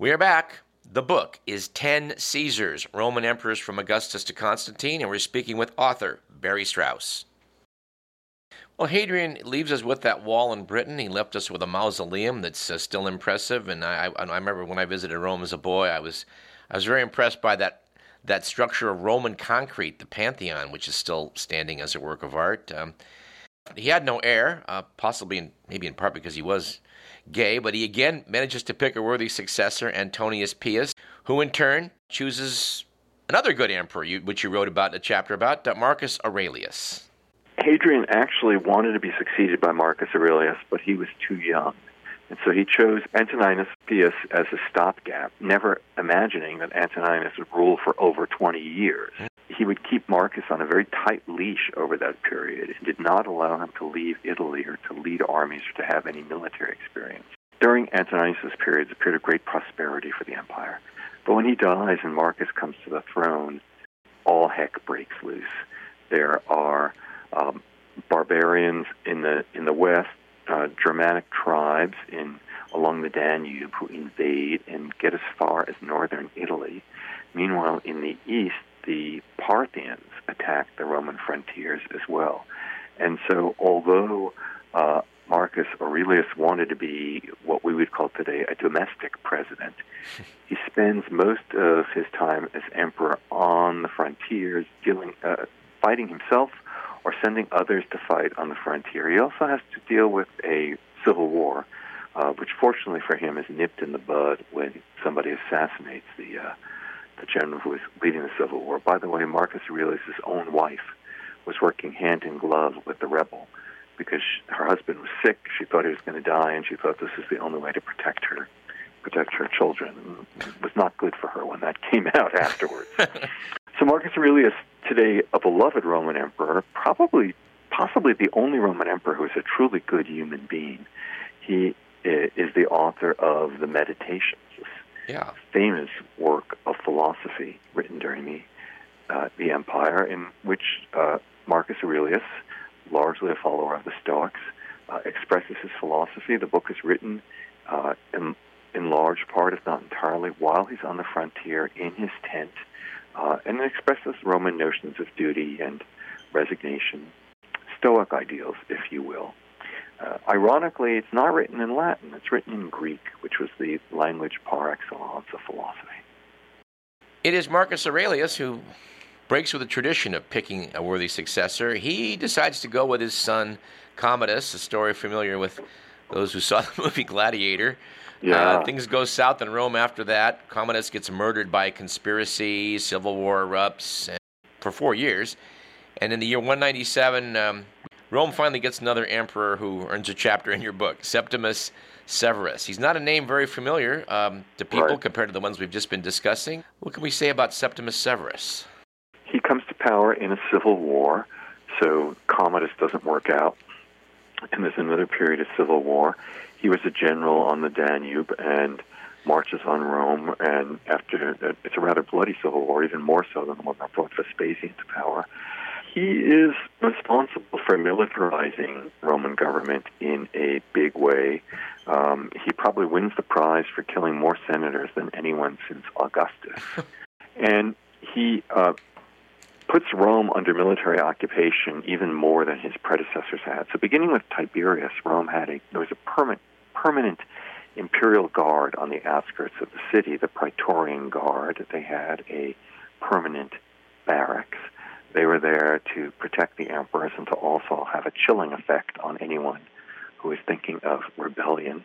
We are back. The book is 10 Caesars, Roman Emperors from Augustus to Constantine, and we're speaking with author Barry Strauss. Well, Hadrian leaves us with that wall in Britain. He left us with a mausoleum that's still impressive, and I remember when I visited Rome as a boy, I was very impressed by that structure of Roman concrete, the Pantheon, which is still standing as a work of art. He had no heir, maybe in part because he was gay, but he again manages to pick a worthy successor, Antonius Pius, who in turn chooses another good emperor, which you wrote about in a chapter about, Marcus Aurelius. Hadrian actually wanted to be succeeded by Marcus Aurelius, but he was too young. And so he chose Antoninus Pius as a stopgap, never imagining that Antoninus would rule for over 20 years. He would keep Marcus on a very tight leash over that period and did not allow him to leave Italy or to lead armies or to have any military experience. During Antoninus' period, there appeared a great prosperity for the empire. But when he dies and Marcus comes to the throne, all heck breaks loose. There are barbarians in the west, Germanic tribes along the Danube who invade and get as far as northern Italy. Meanwhile, in the east, the Parthians attack the Roman frontiers as well. And so although Marcus Aurelius wanted to be what we would call today a domestic president, he spends most of his time as emperor on the frontiers, fighting himself or sending others to fight on the frontier. He also has to deal with a civil war, which fortunately for him is nipped in the bud when somebody assassinates the general who was leading the civil war. By the way, Marcus Aurelius' own wife was working hand in glove with the rebel because her husband was sick. She thought he was going to die, and she thought this was the only way to protect her children. It was not good for her when that came out afterwards. So Marcus Aurelius, today a beloved Roman emperor, possibly the only Roman emperor who is a truly good human being. He is the author of the Meditations, famous work of philosophy written during the empire, in which Marcus Aurelius, largely a follower of the Stoics, expresses his philosophy. The book is written in large part, if not entirely, while he's on the frontier in his tent, and it expresses Roman notions of duty and resignation, Stoic ideals, if you will. Ironically, it's not written in Latin. It's written in Greek, which was the language par excellence of philosophy. It is Marcus Aurelius who breaks with the tradition of picking a worthy successor. He decides to go with his son, Commodus, a story familiar with those who saw the movie Gladiator. Things go south in Rome after that. Commodus gets murdered by a conspiracy. Civil war erupts for 4 years. And in the year 197... Rome finally gets another emperor who earns a chapter in your book, Septimius Severus. He's not a name very familiar to people compared to the ones we've just been discussing. What can we say about Septimius Severus? He comes to power in a civil war, so Commodus doesn't work out, and there's another period of civil war. He was a general on the Danube and marches on Rome, and after it's a rather bloody civil war, even more so than the one that brought Vespasian to power. He is responsible for militarizing Roman government in a big way. He probably wins the prize for killing more senators than anyone since Augustus. And he puts Rome under military occupation even more than his predecessors had. So beginning with Tiberius, Rome there was a permanent imperial guard on the outskirts of the city, the Praetorian Guard. They had a permanent barracks. They were there to protect the emperors and to also have a chilling effect on anyone who is thinking of rebellion.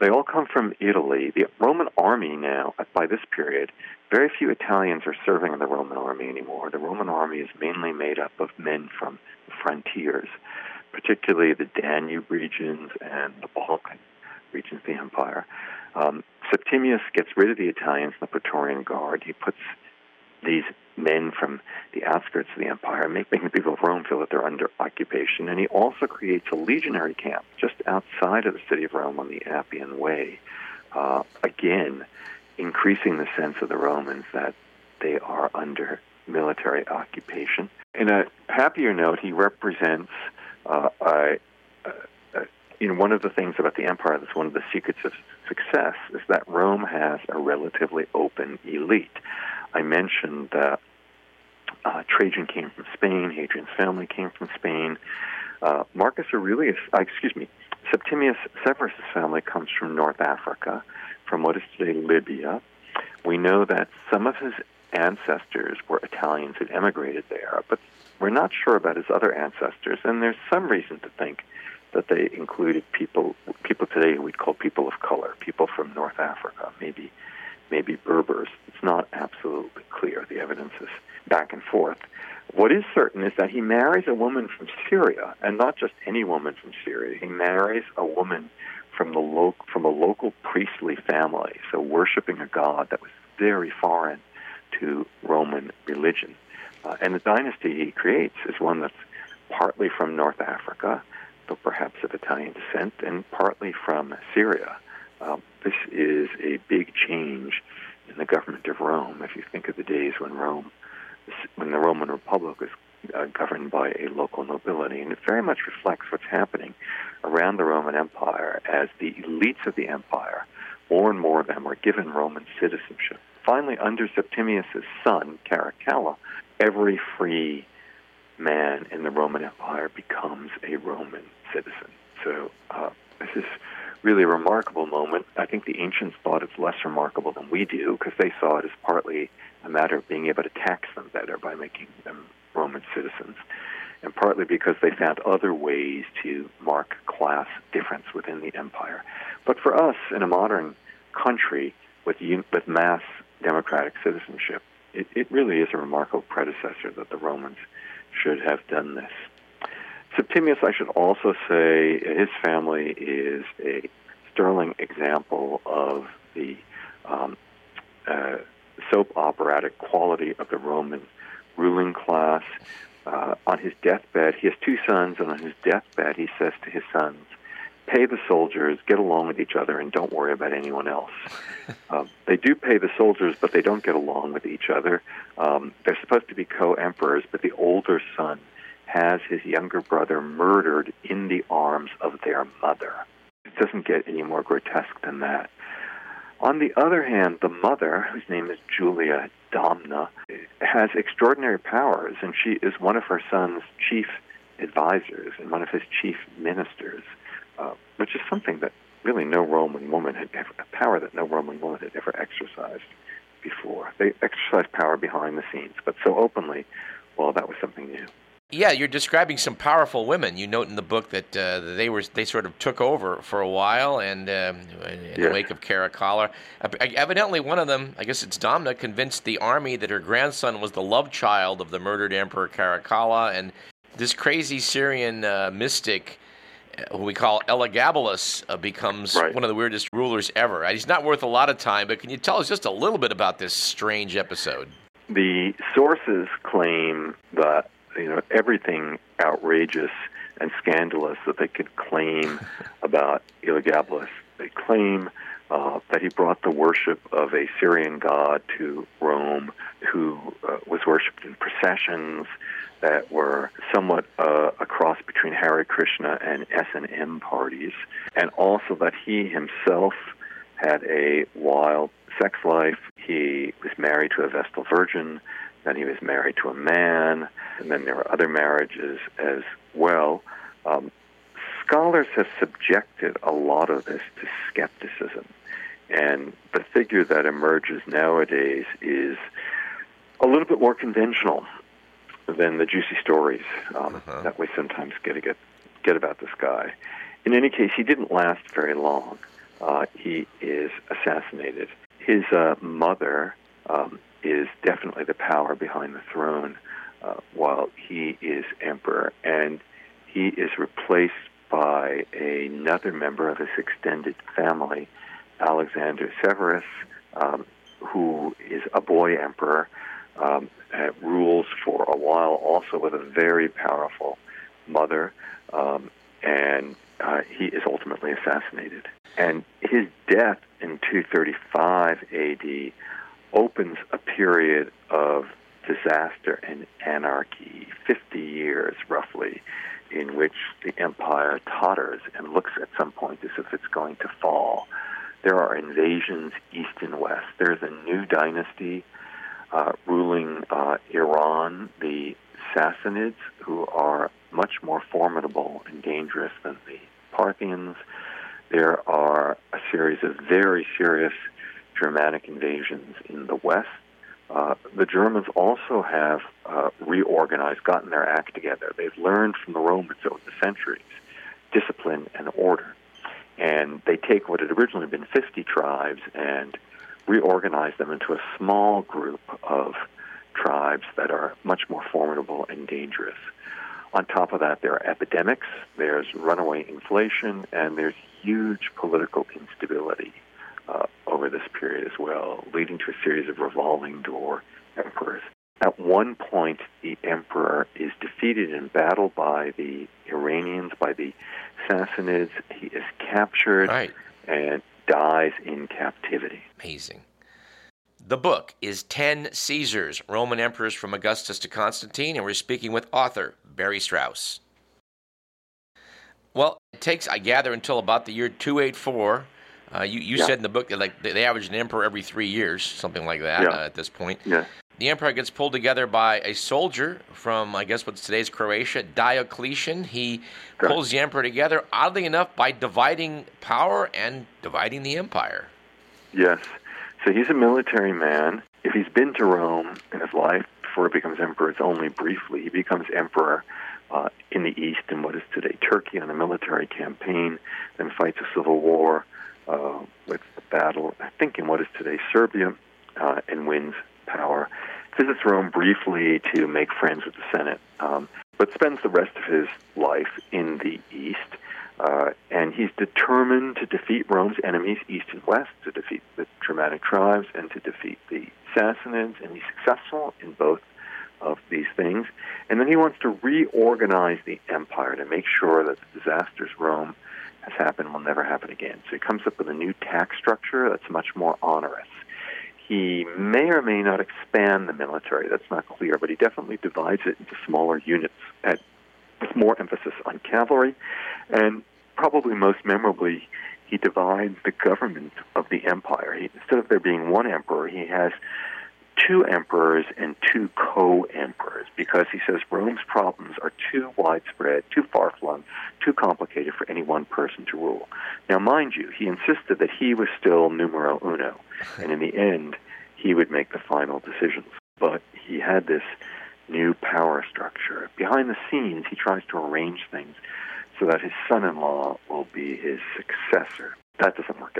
They all come from Italy. The Roman army now, by this period, very few Italians are serving in the Roman army anymore. The Roman army is mainly made up of men from the frontiers, particularly the Danube regions and the Balkan regions of the empire. Septimius gets rid of the Italians in the Praetorian Guard. He puts these men from the outskirts of the empire, making the people of Rome feel that they're under occupation. And he also creates a legionary camp just outside of the city of Rome on the Appian Way, again, increasing the sense of the Romans that they are under military occupation. In a happier note, he represents, in one of the things about the empire that's one of the secrets of success is that Rome has a relatively open elite. I mentioned that Trajan came from Spain, Hadrian's family came from Spain. Septimius Severus' family comes from North Africa, from what is today Libya. We know that some of his ancestors were Italians who emigrated there, but we're not sure about his other ancestors, and there's some reason to think that they included people today who we'd call people of color, people from North Africa, maybe Berbers. It's not absolutely clear. The evidence is back and forth. What is certain is that he marries a woman from Syria, and not just any woman from Syria. He marries a woman from a local priestly family, so worshiping a god that was very foreign to Roman religion. And the dynasty he creates is one that's partly from North Africa, though perhaps of Italian descent, and partly from Syria. This is a big change in the government of Rome. If you think of the days when the Roman Republic was governed by a local nobility, and it very much reflects what's happening around the Roman Empire as the elites of the empire, more and more of them, are given Roman citizenship. Finally, under Septimius' son, Caracalla, every free man in the Roman Empire becomes a Roman citizen. So this is really a remarkable moment. I think the ancients thought it's less remarkable than we do because they saw it as partly a matter of being able to tax them better by making them Roman citizens, and partly because they found other ways to mark class difference within the empire. But for us, in a modern country with mass democratic citizenship, it really is a remarkable predecessor that the Romans should have done this. Septimius, I should also say, his family is a sterling example of the soap operatic quality of the Roman ruling class. On his deathbed, he has two sons, and on his deathbed he says to his sons, "Pay the soldiers, get along with each other, and don't worry about anyone else." They do pay the soldiers, but they don't get along with each other. They're supposed to be co-emperors, but the older son has his younger brother murdered in the arms of their mother. It doesn't get any more grotesque than that. On the other hand, the mother, whose name is Julia Domna, has extraordinary powers, and she is one of her son's chief advisors and one of his chief ministers, which is something that really no Roman woman had ever, a power that no Roman woman had ever exercised before. They exercised power behind the scenes, but so openly, well, that was something new. Yeah, you're describing some powerful women. You note in the book that they sort of took over for a while, and in the wake of Caracalla, evidently one of them, I guess it's Domna, convinced the army that her grandson was the love child of the murdered Emperor Caracalla, and this crazy Syrian mystic, who we call Elagabalus, becomes one of the weirdest rulers ever. He's not worth a lot of time, but can you tell us just a little bit about this strange episode? The sources claim that everything outrageous and scandalous that they could claim about Elagabalus. They claim that he brought the worship of a Syrian god to Rome, who was worshipped in processions that were somewhat a cross between Hare Krishna and S&M parties, and also that he himself had a wild sex life. He was married to a Vestal Virgin. Then he was married to a man, and then there were other marriages as well. Scholars have subjected a lot of this to skepticism, and the figure that emerges nowadays is a little bit more conventional than the juicy stories that we sometimes get about this guy. In any case, he didn't last very long. He is assassinated. His mother is definitely the power behind the throne while he is emperor. And he is replaced by another member of his extended family, Alexander Severus, who is a boy emperor, rules for a while also with a very powerful mother, and he is ultimately assassinated. And his death in 235 AD opens a period of disaster and anarchy, 50 years roughly, in which the empire totters and looks at some point as if it's going to fall. There are invasions east and west. There's a new dynasty ruling Iran, the Sassanids, who are much more formidable and dangerous than the Parthians. There are a series of very serious Germanic invasions in the west. The Germans also have reorganized, gotten their act together. They've learned from the Romans over the centuries discipline and order. And they take what had originally been 50 tribes and reorganize them into a small group of tribes that are much more formidable and dangerous. On top of that, there are epidemics, there's runaway inflation, and there's huge political instability over this period as well, leading to a series of revolving door emperors. At one point, the emperor is defeated in battle by the Iranians, by the Sassanids. He is captured and dies in captivity. Amazing. The book is 10 Caesars, Roman Emperors from Augustus to Constantine, and we're speaking with author Barry Strauss. Well, it takes, I gather, until about the year 284. You said in the book that they averaged an emperor every 3 years, something like that at this point. Yeah. The empire gets pulled together by a soldier from, I guess, what's today's Croatia, Diocletian. He pulls the emperor together, oddly enough, by dividing power and dividing the empire. Yes. So he's a military man. If he's been to Rome in his life before he becomes emperor, it's only briefly. He becomes emperor in the east in what is today Turkey on a military campaign, then fights a civil war with the battle, I think, in what is today Serbia, and wins power, visits Rome briefly to make friends with the Senate, but spends the rest of his life in the East, and he's determined to defeat Rome's enemies east and west, to defeat the Germanic tribes and to defeat the Sassanids, and he's successful in both of these things. And then he wants to reorganize the empire to make sure that the disasters Rome has happened will never happen again. So he comes up with a new tax structure that's much more onerous. He may or may not expand the military, that's not clear, but he definitely divides it into smaller units with more emphasis on cavalry. And probably most memorably, he divides the government of the empire. Instead of there being one emperor, he has two emperors and two co-emperors, because he says Rome's problems are too widespread, too far-flung, too complicated for any one person to rule. Now, mind you, he insisted that he was still numero uno, and in the end, he would make the final decisions. But he had this new power structure. Behind the scenes, he tries to arrange things so that his son-in-law will be his successor. That doesn't work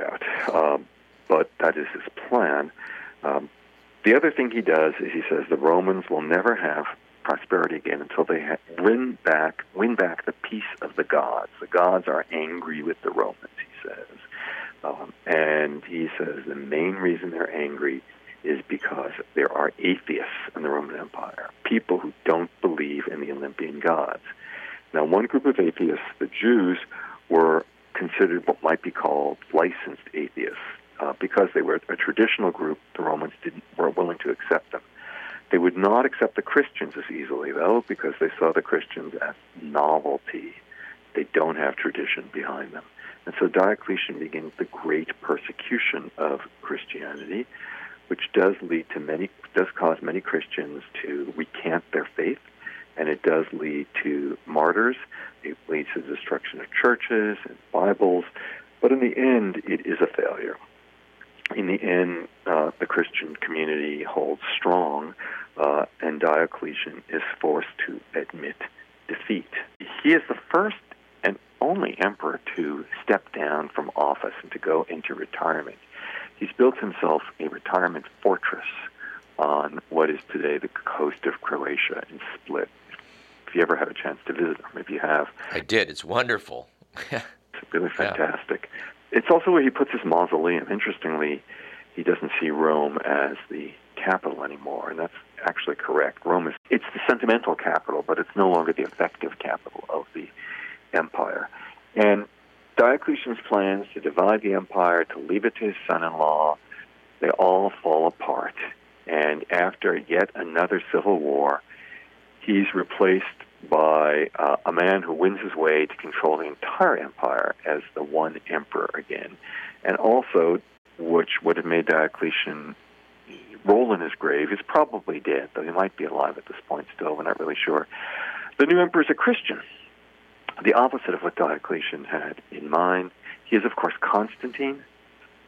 out, but that is his plan. The other thing he does is he says the Romans will never have prosperity again until they win back the peace of the gods. The gods are angry with the Romans, he says. And he says the main reason they're angry is because there are atheists in the Roman Empire, people who don't believe in the Olympian gods. Now, one group of atheists, the Jews, were considered what might be called licensed atheists. Because they were a traditional group, the Romans were willing to accept them. They would not accept the Christians as easily, though, because they saw the Christians as novelty. They don't have tradition behind them. And so Diocletian begins the great persecution of Christianity, which does cause many Christians to recant their faith, and it does lead to martyrs. It leads to the destruction of churches and Bibles. But in the end, it is a failure. In the end, the Christian community holds strong, and Diocletian is forced to admit defeat. He is the first and only emperor to step down from office and to go into retirement. He's built himself a retirement fortress on what is today the coast of Croatia in Split. If you ever have a chance to visit him, if you have. I did. It's wonderful. It's really fantastic. Yeah. It's also where he puts his mausoleum. Interestingly, he doesn't see Rome as the capital anymore, and that's actually correct. Rome it's the sentimental capital, but it's no longer the effective capital of the empire. And Diocletian's plans to divide the empire, to leave it to his son-in-law, they all fall apart. And after yet another civil war, he's replaced by a man who wins his way to control the entire empire as the one emperor again, and also which would have made Diocletian roll in his grave. He's probably dead, though he might be alive at this point still. We're not really sure. The new emperor is a Christian, the opposite of what Diocletian had in mind. He is, of course, Constantine,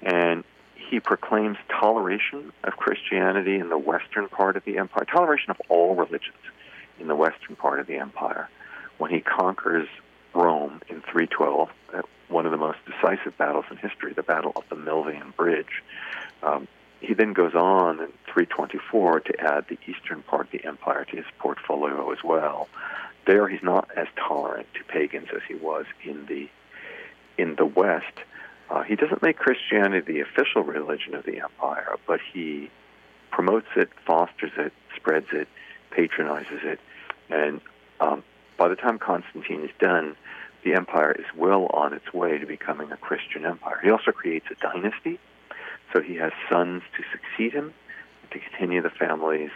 and he proclaims toleration of Christianity in the western part of the empire, toleration of all religions in the western part of the empire, when he conquers Rome in 312, one of the most decisive battles in history, the Battle of the Milvian Bridge. He then goes on in 324 to add the eastern part of the empire to his portfolio as well. There he's not as tolerant to pagans as he was in the West. He doesn't make Christianity the official religion of the empire, but he promotes it, fosters it, spreads it, patronizes it, and by the time Constantine is done, the empire is well on its way to becoming a Christian empire. He also creates a dynasty, so he has sons to succeed him, to continue the family's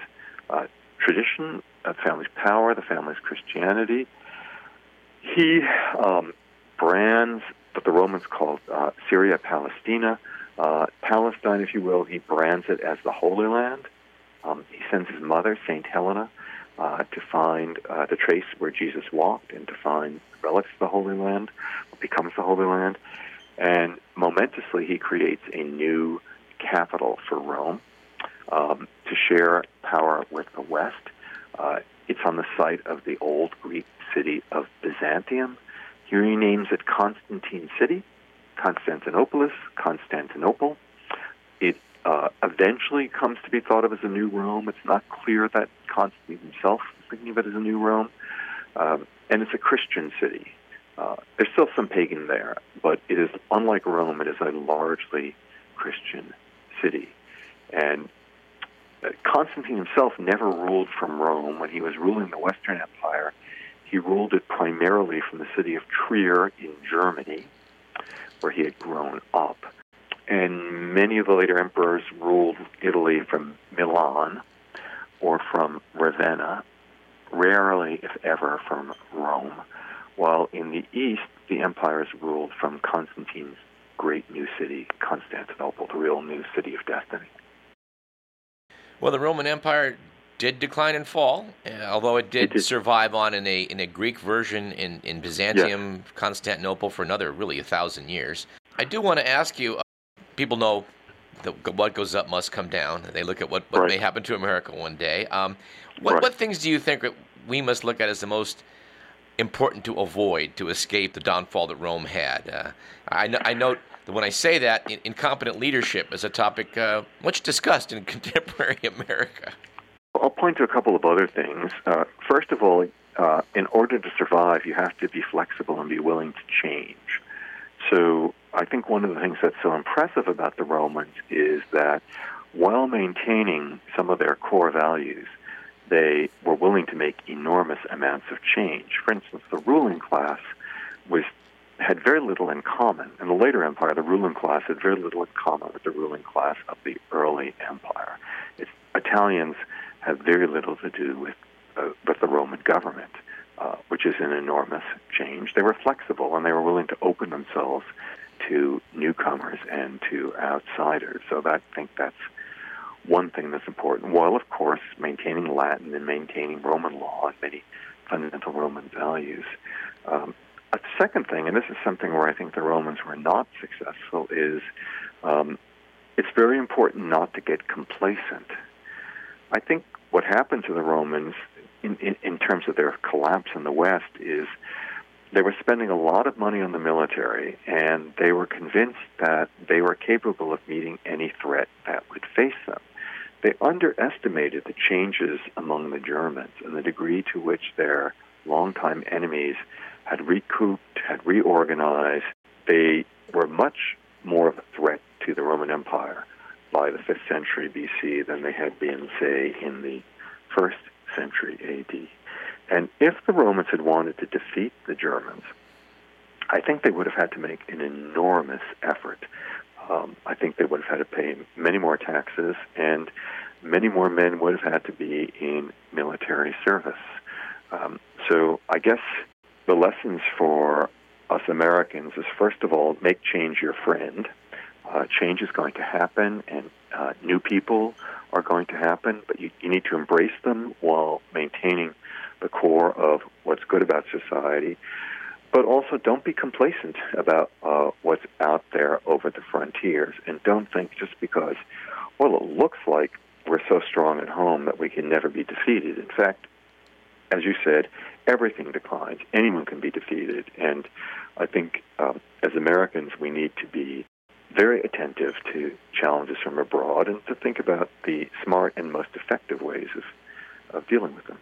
tradition, the family's power, the family's Christianity. He brands what the Romans called Syria Palestina, Palestine, if you will. He brands it as the Holy Land. He sends his mother, St. Helena, to find, to trace where Jesus walked and to find relics of the Holy Land, what becomes the Holy Land. And momentously, he creates a new capital for Rome to share power with the West. It's on the site of the old Greek city of Byzantium. He renames it Constantine City, Constantinopolis, Constantinople. It eventually comes to be thought of as a new Rome. It's not clear that Constantine himself is thinking of it as a new Rome. And it's a Christian city. There's still some pagan there, but it is, unlike Rome, it is a largely Christian city. And Constantine himself never ruled from Rome. When he was ruling the Western Empire, he ruled it primarily from the city of Trier in Germany, where he had grown up. And many of the later emperors ruled Italy from Milan or from Ravenna, rarely, if ever, from Rome, while in the east, the empire is ruled from Constantine's great new city, Constantinople, the real new city of destiny. Well, the Roman Empire did decline and fall, although it did survive on in a Greek version in Byzantium, yes, Constantinople, for another, really, 1,000 years. I do want to ask you, people know that what goes up must come down. They look at what may happen to America one day. What things do you think we must look at as the most important to avoid to escape the downfall that Rome had? I note that when I say that, incompetent leadership is a topic much discussed in contemporary America. I'll point to a couple of other things. First of all, in order to survive, you have to be flexible and be willing to change. So I think one of the things that's so impressive about the Romans is that while maintaining some of their core values, they were willing to make enormous amounts of change. For instance, the ruling class had very little in common. In the later empire, the ruling class had very little in common with the ruling class of the early empire. Italians have very little to do with the Roman government, which is an enormous change. They were flexible, and they were willing to open themselves to newcomers and to outsiders. So I think that's one thing that's important, while, of course, maintaining Latin and maintaining Roman law and many fundamental Roman values. A second thing, and this is something where I think the Romans were not successful, is it's very important not to get complacent. I think what happened to the Romans in terms of their collapse in the West is they were spending a lot of money on the military, and they were convinced that they were capable of meeting any threat that would face them. They underestimated the changes among the Germans and the degree to which their longtime enemies had recouped, had reorganized. They were much more of a threat to the Roman Empire by the 5th century B.C. than they had been, say, in the 1st century A.D. And if the Romans had wanted to defeat the Germans, I think they would have had to make an enormous effort. I think they would have had to pay many more taxes, and many more men would have had to be in military service. So I guess the lessons for us Americans is, first of all, make change your friend. Change is going to happen, and new people are going to happen, but you need to embrace them while maintaining the core of what's good about society. But also, don't be complacent about what's out there over the frontiers, and don't think just because, well, it looks like we're so strong at home that we can never be defeated. In fact, as you said, everything declines. Anyone can be defeated. And I think as Americans, we need to be very attentive to challenges from abroad and to think about the smart and most effective ways of dealing with them.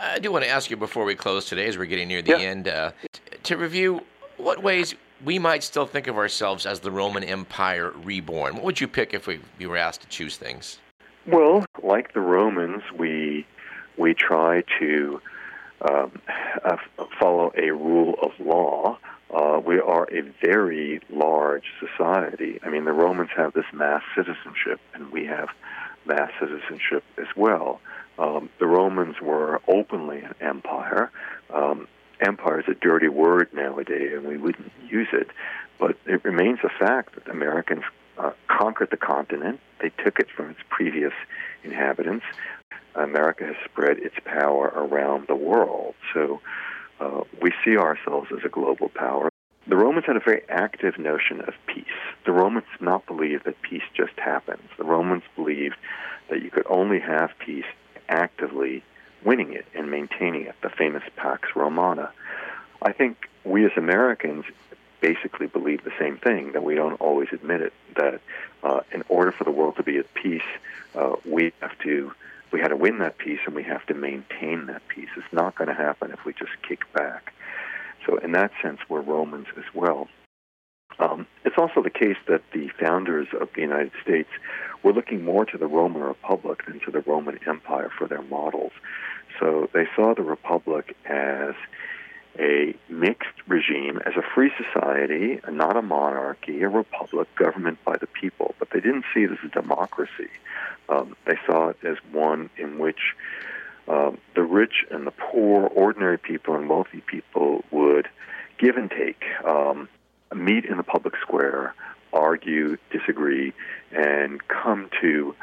I do want to ask you before we close today, as we're getting near the end, to review what ways we might still think of ourselves as the Roman Empire reborn. What would you pick if we were asked to choose things? Well, like the Romans, we try to follow a rule of law. We are a very large society. I mean, the Romans have this mass citizenship, and we have mass citizenship as well. The Romans were openly an empire. Empire is a dirty word nowadays, and we wouldn't use it. But it remains a fact that Americans conquered the continent. They took it from its previous inhabitants. America has spread its power around the world. So we see ourselves as a global power. The Romans had a very active notion of peace. The Romans did not believe that peace just happens. The Romans believed that you could only have peace actively winning it and maintaining it, the famous Pax Romana. I think we as Americans basically believe the same thing, that we don't always admit it, that in order for the world to be at peace, we had to win that peace, and we have to maintain that peace. It's not going to happen if we just kick back. So in that sense, we're Romans as well. It's also the case that the founders of the United States were looking more to the Roman Republic than to the Roman Empire for their models. So they saw the Republic as a mixed regime, as a free society, not a monarchy, a republic, government by the people. But they didn't see it as a democracy. They saw it as one in which the rich and the poor, ordinary people and wealthy people would give and take, meet in the public square, argue, disagree, and come to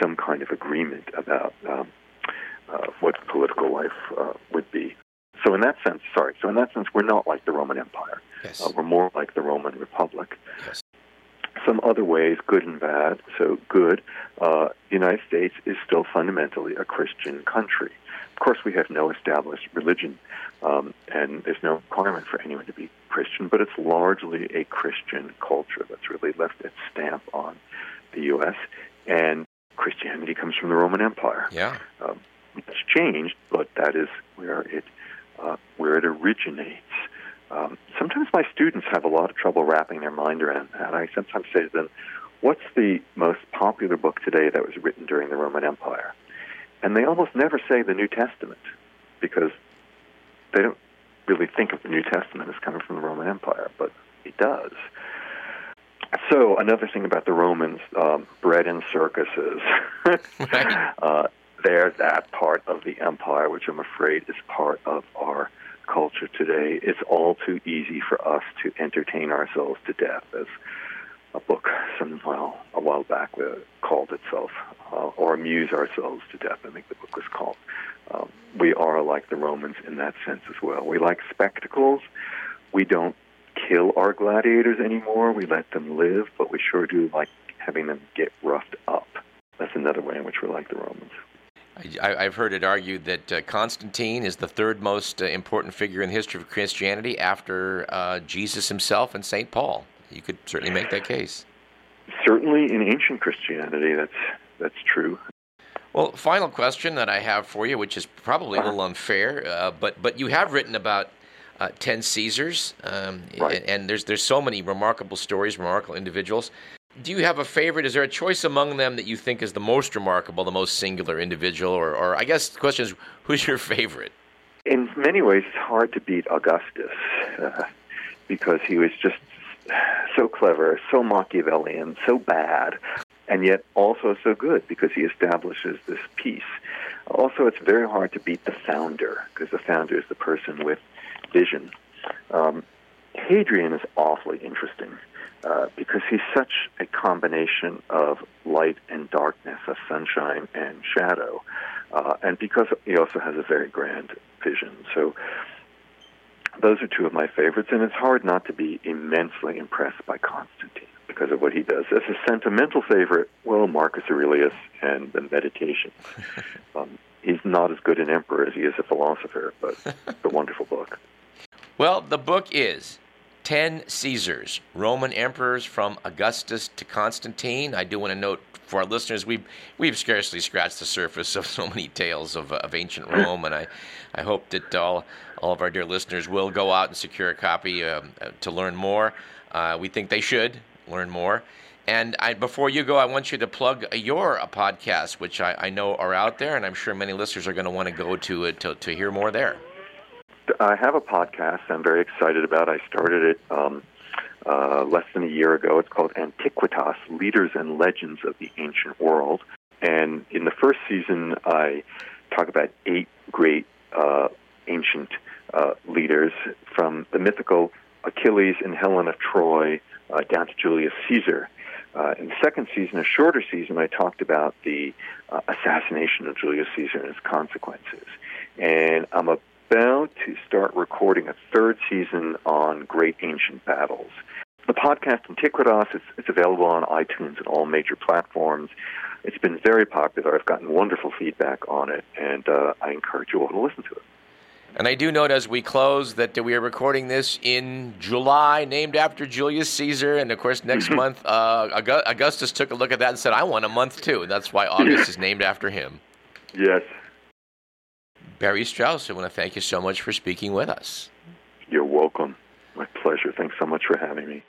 some kind of agreement about what political life would be. So in that sense, we're not like the Roman Empire. Yes. We're more like the Roman Republic. Yes. Some other ways, good and bad. So good, the United States is still fundamentally a Christian country. Of course, we have no established religion, and there's no requirement for anyone to be Christian, but it's largely a Christian culture that's really left its stamp on the U.S., and Christianity comes from the Roman Empire. Yeah. It's changed, but that is where it originates. Sometimes my students have a lot of trouble wrapping their mind around that. I sometimes say to them, what's the most popular book today that was written during the Roman Empire? And they almost never say the New Testament, because they don't really think of the New Testament as coming from the Roman Empire, but it does. So another thing about the Romans, bread and circuses. They're that part of the empire, which I'm afraid is part of our culture today. It's all too easy for us to entertain ourselves to death, as a book a while back called itself, or amuse ourselves to death, I think the book was called. We are like the Romans in that sense as well. We like spectacles. We don't kill our gladiators anymore. We let them live, but we sure do like having them get roughed up. That's another way in which we're like the Romans. I've heard it argued that Constantine is the third most important figure in the history of Christianity after Jesus himself and St. Paul. You could certainly make that case. Certainly in ancient Christianity, that's true. Well, final question that I have for you, which is probably a little unfair, but you have written about 10 Caesars, right. And there's so many remarkable stories, remarkable individuals. Do you have a favorite? Is there a choice among them that you think is the most remarkable, the most singular individual? Or I guess the question is, who's your favorite? In many ways, it's hard to beat Augustus because he was just so clever, so Machiavellian, so bad, and yet also so good because he establishes this peace. Also, it's very hard to beat the founder, because the founder is the person with vision. Hadrian is awfully interesting because he's such a combination of light and darkness, of sunshine and shadow, and because he also has a very grand vision. So those are two of my favorites, and it's hard not to be immensely impressed by Constantine because of what he does. As a sentimental favorite, well, Marcus Aurelius and the Meditations. He's not as good an emperor as he is a philosopher, but it's a wonderful book. Well, the book is 10 Caesars, Roman Emperors from Augustus to Constantine. I do want to note for our listeners, we've scarcely scratched the surface of so many tales of ancient Rome, and I hope that all of our dear listeners will go out and secure a copy to learn more. We think they should learn more. And before you go, I want you to plug your podcasts, which I know are out there, and I'm sure many listeners are going to want to go to hear more there. I have a podcast I'm very excited about. I started it less than a year ago. It's called Antiquitas, Leaders and Legends of the Ancient World. And in the first season, I talk about 8 great ancient leaders, from the mythical Achilles and Helen of Troy down to Julius Caesar. In the second season, a shorter season, I talked about the assassination of Julius Caesar and its consequences. And I'm about to start recording a third season on great ancient battles. The podcast Antiquitas, it's available on iTunes and all major platforms. It's been very popular. I've gotten wonderful feedback on it, and I encourage you all to listen to it. And I do note as we close that we are recording this in July, named after Julius Caesar. And, of course, next month, Augustus took a look at that and said, I want a month, too. And that's why August is named after him. Yes. Barry Strauss, I want to thank you so much for speaking with us. You're welcome. My pleasure. Thanks so much for having me.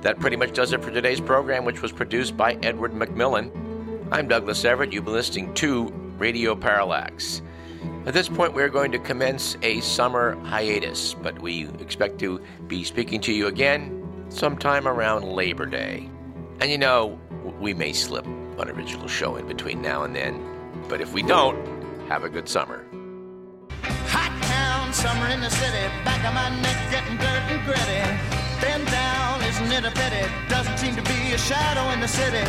That pretty much does it for today's program, which was produced by Edward McMillan. I'm Douglas Everett. You've been listening to Radio Parallax. At this point, we're going to commence a summer hiatus, but we expect to be speaking to you again sometime around Labor Day. And you know, we may slip an original show in between now and then, but if we don't, have a good summer. Hot town, summer in the city, back of my neck getting dirt and gritty. Bend down, isn't it a pity? Doesn't seem to be a shadow in the city.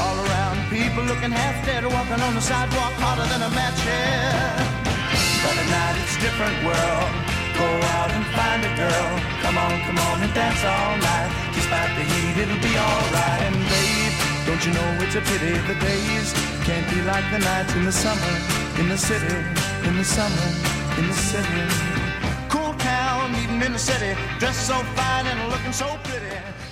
All around, people looking half dead, walking on the sidewalk harder than a match here. But at night it's a different world. Go out and find a girl. Come on, come on and dance all night. Despite the heat, it'll be alright. And babe, don't you know it's a pity the days can't be like the nights in the summer, in the city, in the summer, in the city. Cool town, meeting in the city, dressed so fine and looking so pretty.